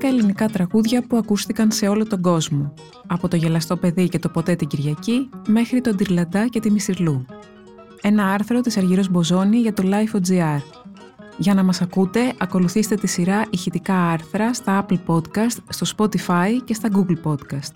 10 ελληνικά τραγούδια που ακούστηκαν σε όλο τον κόσμο, από το γελαστό παιδί και το ποτέ την Κυριακή μέχρι τον Τυρλαντά και τη Μισιρλού. Ένα άρθρο της Αργύρος Μποζόνη για το Lifo.gr. Για να μας ακούτε, ακολουθήστε τη σειρά ηχητικά άρθρα στα Apple Podcast, στο Spotify και στα Google Podcast.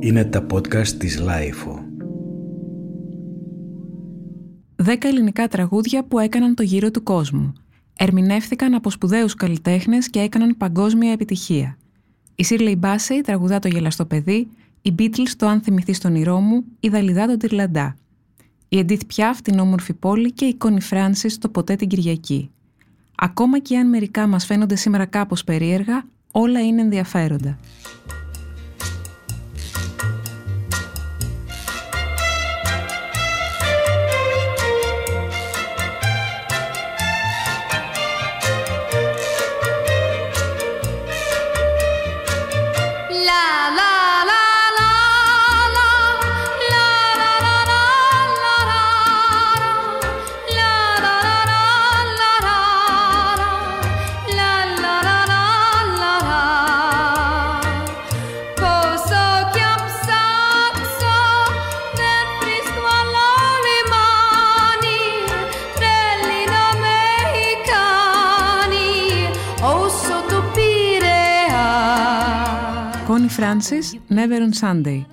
Είναι τα podcast της Lifo. 10 ελληνικά τραγούδια που έκαναν το γύρο του κόσμου. Ερμηνεύθηκαν από σπουδαίους καλλιτέχνες και έκαναν παγκόσμια επιτυχία. Η Σίρλεϊ Μπάσει τραγουδά το γελαστό παιδί, η Μπίτλς το «Αν θυμηθείς τον ήρό μου», η Δαλιδά τον Τυρλαντά, η Εντίθ Πιάφ την «Όμορφη πόλη» και η Κόνι Φράνσις το «Ποτέ την Κυριακή». Ακόμα και αν μερικά μας φαίνονται σήμερα κάπως περίεργα, όλα είναι ενδιαφέροντα. Κόνι Φράνσις, Never on Sunday.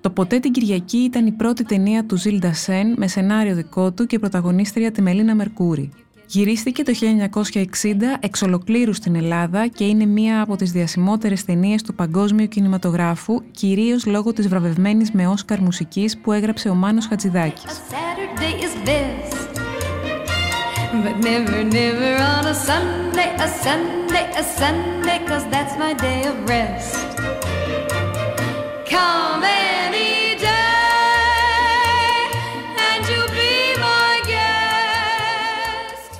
Το «Ποτέ την Κυριακή» ήταν η πρώτη ταινία του Zilda Σεν με σενάριο δικό του και πρωταγωνίστρια τη Μελίνα Μερκούρη. Γυρίστηκε το 1960 εξ ολοκλήρου στην Ελλάδα και είναι μία από τις διασημότερες ταινίες του παγκόσμιου κινηματογράφου, κυρίως λόγω της βραβευμένης με Όσκαρ μουσικής που έγραψε ο Μάνος Χατζηδάκης. But never, never on a Sunday, a Sunday, a Sunday, 'cause that's my day of rest. Come any day, and you'll be my guest.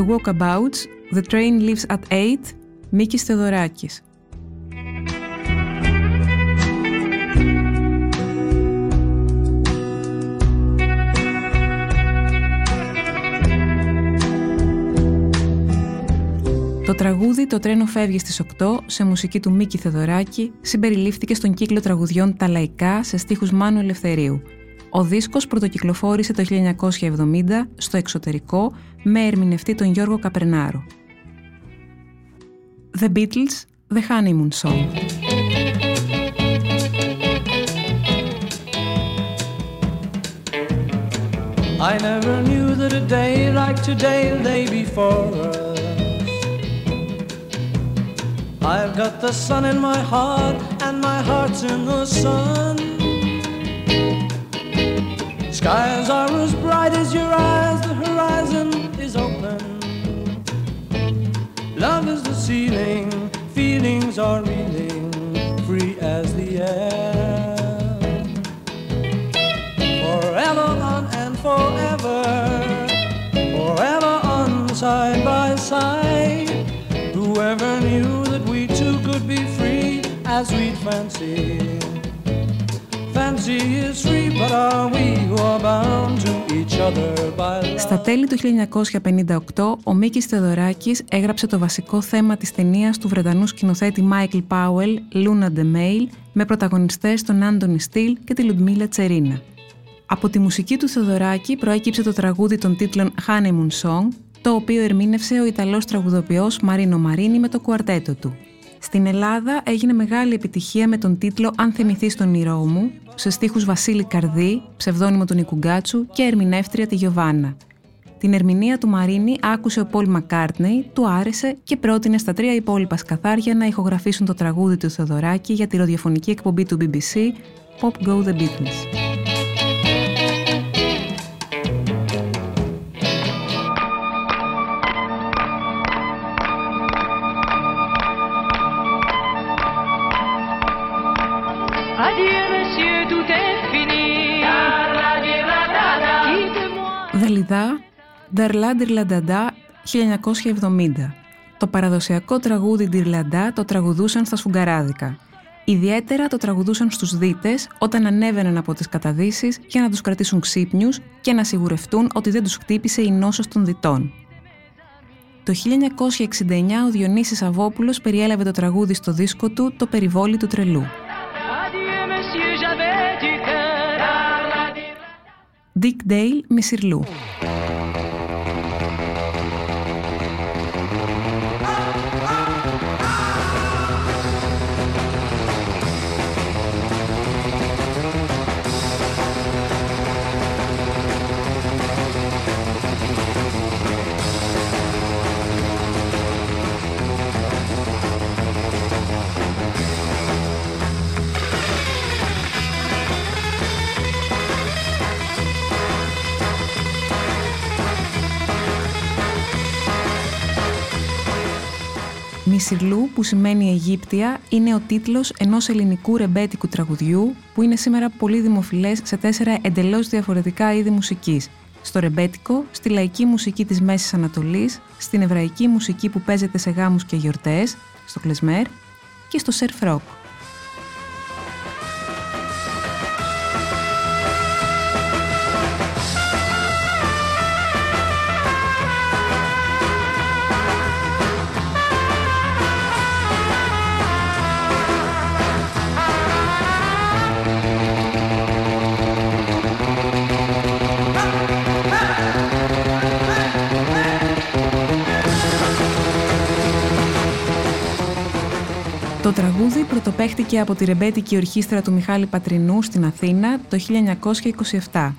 The Walkabouts, The Train Leaves at 8, Μίκης Θεοδωράκης. Το τραγούδι «Το τρένο φεύγει στις 8» σε μουσική του Μίκη Θεοδωράκη συμπεριλήφθηκε στον κύκλο τραγουδιών «Τα Λαϊκά» σε στίχους Μάνου Ελευθερίου. Ο δίσκος πρωτοκυκλοφόρησε το 1970 στο εξωτερικό με ερμηνευτή τον Γιώργο Καπερνάρο. The Beatles, The Honeymoon Song. I never knew that a day like today lay before us. I've got the sun in my heart and my heart's in the sun. Skies are as bright as your eyes, the horizon is open. Love is the ceiling, feelings are reeling, free as the air. Forever on and forever, forever on side by side. Whoever knew that we two could be free as we'd fancy. Στα τέλη του 1958, ο Μίκης Θεοδωράκης έγραψε το βασικό θέμα της ταινίας του Βρετανού σκηνοθέτη Μάικλ Πάουελ, Λούνα Ντεμέιλ, με πρωταγωνιστές τον Άντωνη Στήλ και τη Λουντμίλα Τσερίνα. Από τη μουσική του Θεοδωράκη προέκυψε το τραγούδι των τίτλων Honeymoon Song, το οποίο ερμήνευσε ο Ιταλός τραγουδοποιός Μαρίνο Μαρίνι με το κουαρτέτο του. Στην Ελλάδα έγινε μεγάλη επιτυχία με τον τίτλο «Αν θυμηθείς τον ήρό μου», σε στίχους Βασίλη Καρδί, ψευδώνυμο του Νικουγκάτσου και ερμηνεύτρια τη Γιωβάνα. Την ερμηνεία του Μαρίνι άκουσε ο Paul McCartney, του άρεσε και πρότεινε στα 3 υπόλοιπα σκαθάρια να ηχογραφήσουν το τραγούδι του Θεοδωράκη για τη ραδιοφωνική εκπομπή του BBC «Pop Go The Beatles». Δαλιδά, «Νταρλά Ντυρλανταντά» 1970. Το παραδοσιακό τραγούδι Ντυρλαντά το τραγουδούσαν στα σφουγγαράδικα. Ιδιαίτερα το τραγουδούσαν στους δίτες όταν ανέβαιναν από τις καταδύσεις για να τους κρατήσουν ξύπνιους και να σιγουρευτούν ότι δεν τους χτύπησε η νόσος των διτών. Το 1969 ο Διονύσης Αβόπουλος περιέλαβε το τραγούδι στο δίσκο του «Το περιβόλι του τρελού». Dick Dale με Σιρλού. Σιρλού, που σημαίνει Αιγύπτια, είναι ο τίτλος ενός ελληνικού ρεμπέτικου τραγουδιού που είναι σήμερα πολύ δημοφιλές σε 4 εντελώς διαφορετικά είδη μουσικής. Στο ρεμπέτικο, στη λαϊκή μουσική της Μέσης Ανατολής, στην εβραϊκή μουσική που παίζεται σε γάμους και γιορτές, στο κλεσμέρ και στο σερφ ροκ. Το τραγούδι πρωτοπαίχτηκε από τη ρεμπέτικη ορχήστρα του Μιχάλη Πατρινού στην Αθήνα το 1927.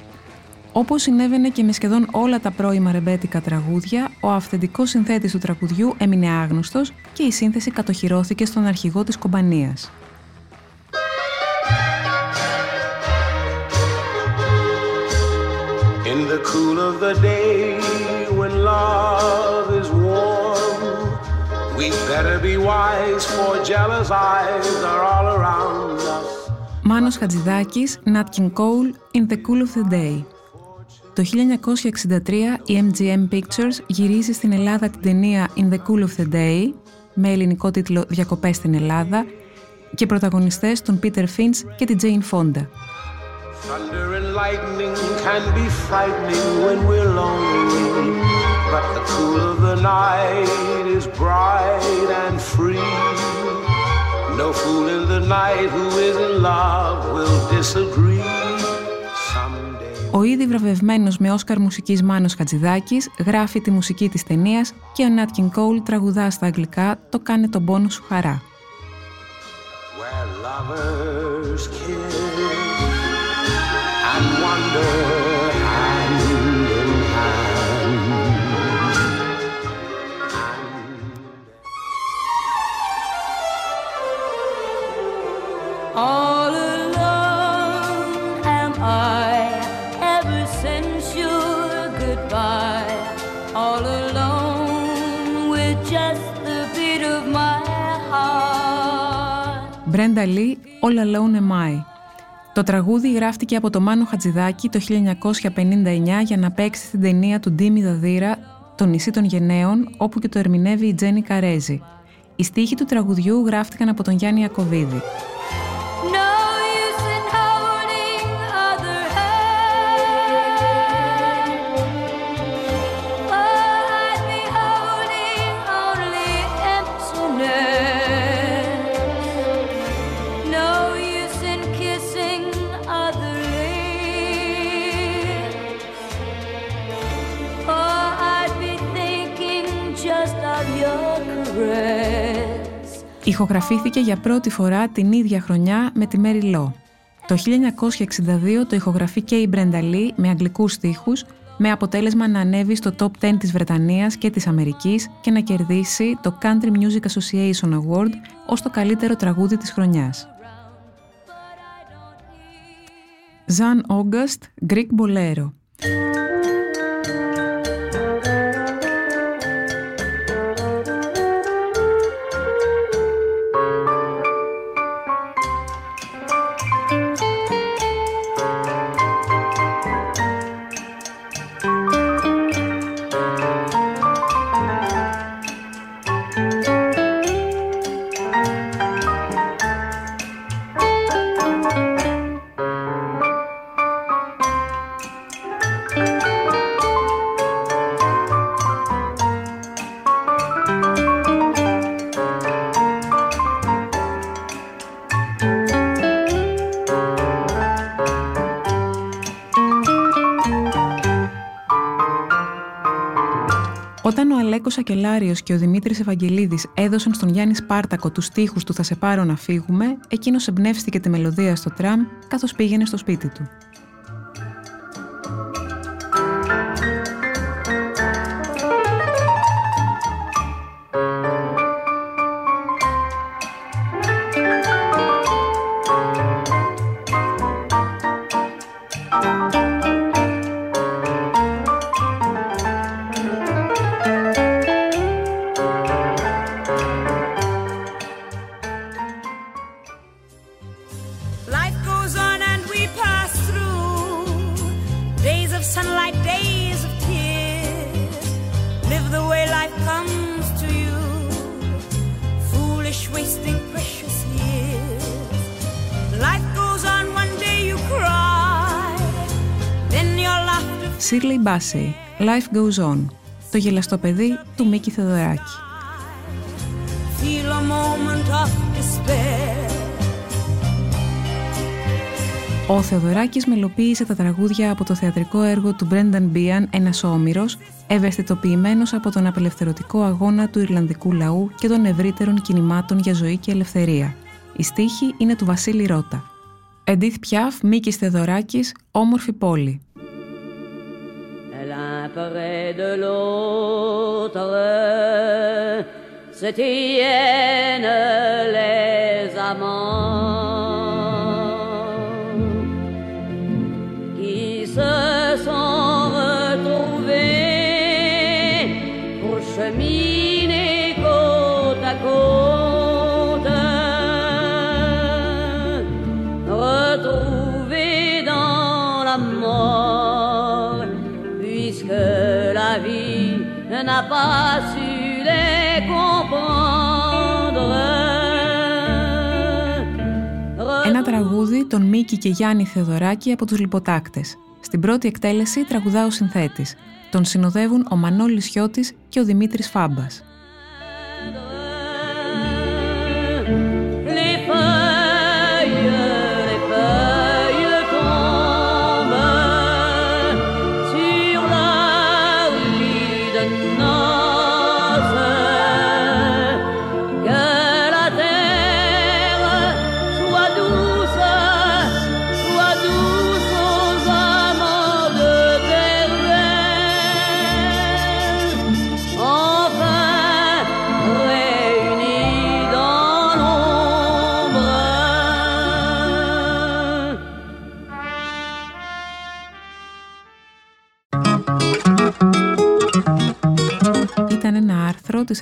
Όπως συνέβαινε και με σχεδόν όλα τα πρώιμα ρεμπέτικα τραγούδια, ο αυθεντικός συνθέτης του τραγουδιού έμεινε άγνωστος και η σύνθεση κατοχυρώθηκε στον αρχηγό της κομπανίας. In the cool of the day, when love is warm, we better be wise, for jealous eyes are all around us. Μάνος Χατζηδάκης, Nat King Cole, In the Cool of the Day. Το 1963 η MGM Pictures γυρίζει στην Ελλάδα την ταινία In the Cool of the Day με ελληνικό τίτλο «Διακοπές στην Ελλάδα» και πρωταγωνιστές τον Peter Finch και την Jane Fonda. Thunder and lightning can be frightening when we're lonely. But the cool of the night is bright and free. No fool in the night who is in love will disagree. Someday... Ο ήδη βραβευμένος με Όσκαρ μουσικής Μάνος Χατζηδάκης γράφει τη μουσική της ταινίας και ο Nat King Cole τραγουδά στα αγγλικά το «Κάνε τον πόνο σου χαρά». Where lovers kiss and wonder. All alone am I, ever since your goodbye. All alone with just the beat of my heart. Brenda Lee, All Alone Am I. Το τραγούδι γράφτηκε από το Μάνο Χατζηδάκη το 1959 για να παίξει στην ταινία του Ντίμη Δαδύρα «Το νησί των γενναίων», όπου και το ερμηνεύει η Τζένι Καρέζη. Οι στίχοι του τραγουδιού γράφτηκαν από τον Γιάννη Ιακωβίδη. Ηχογραφήθηκε για πρώτη φορά την ίδια χρονιά με τη Μέρι Λό. Το 1962 το ηχογραφεί και η Brenda Lee με αγγλικούς στίχους, με αποτέλεσμα να ανέβει στο top 10 της Βρετανίας και της Αμερικής και να κερδίσει το Country Music Association Award ως το καλύτερο τραγούδι της χρονιάς. Jean August, Greek Bolero. Αλέκος Ακελάριος και ο Δημήτρης Ευαγγελίδης έδωσαν στον Γιάννη Σπάρτακο τους στίχους του «Θα σε πάρω να φύγουμε», εκείνος εμπνεύστηκε τη μελωδία στο τραμ καθώς πήγαινε στο σπίτι του. Σίρλεϊ Μπάσει, Life Goes On, το γελαστό παιδί του Μίκη Θεοδωράκη. Ο Θεοδωράκης μελοποίησε τα τραγούδια από το θεατρικό έργο του Μπρένταν Μπίαν «Ένας Όμηρος», ευαισθητοποιημένος από τον απελευθερωτικό αγώνα του Ιρλανδικού λαού και των ευρύτερων κινημάτων για ζωή και ελευθερία. Η στίχη είναι του Βασίλη Ρώτα. Εντίθ Πιάφ, Μίκης Θεοδωράκης, «Όμορφη πόλη». L'un près de l'autre se tiennent les amants qui se sont retrouvés pour cheminer côte à côte, retrouvés dans la mort. La vie n'a pas su les comprendre. Ένα τραγούδι των Μίκη και Γιάννη Θεοδωράκη από τους Λιποτάκτες. Στην πρώτη εκτέλεση τραγουδά ο συνθέτης. Τον συνοδεύουν ο Μανώλης Σιώτης και ο Δημήτρης Φάμπας. Της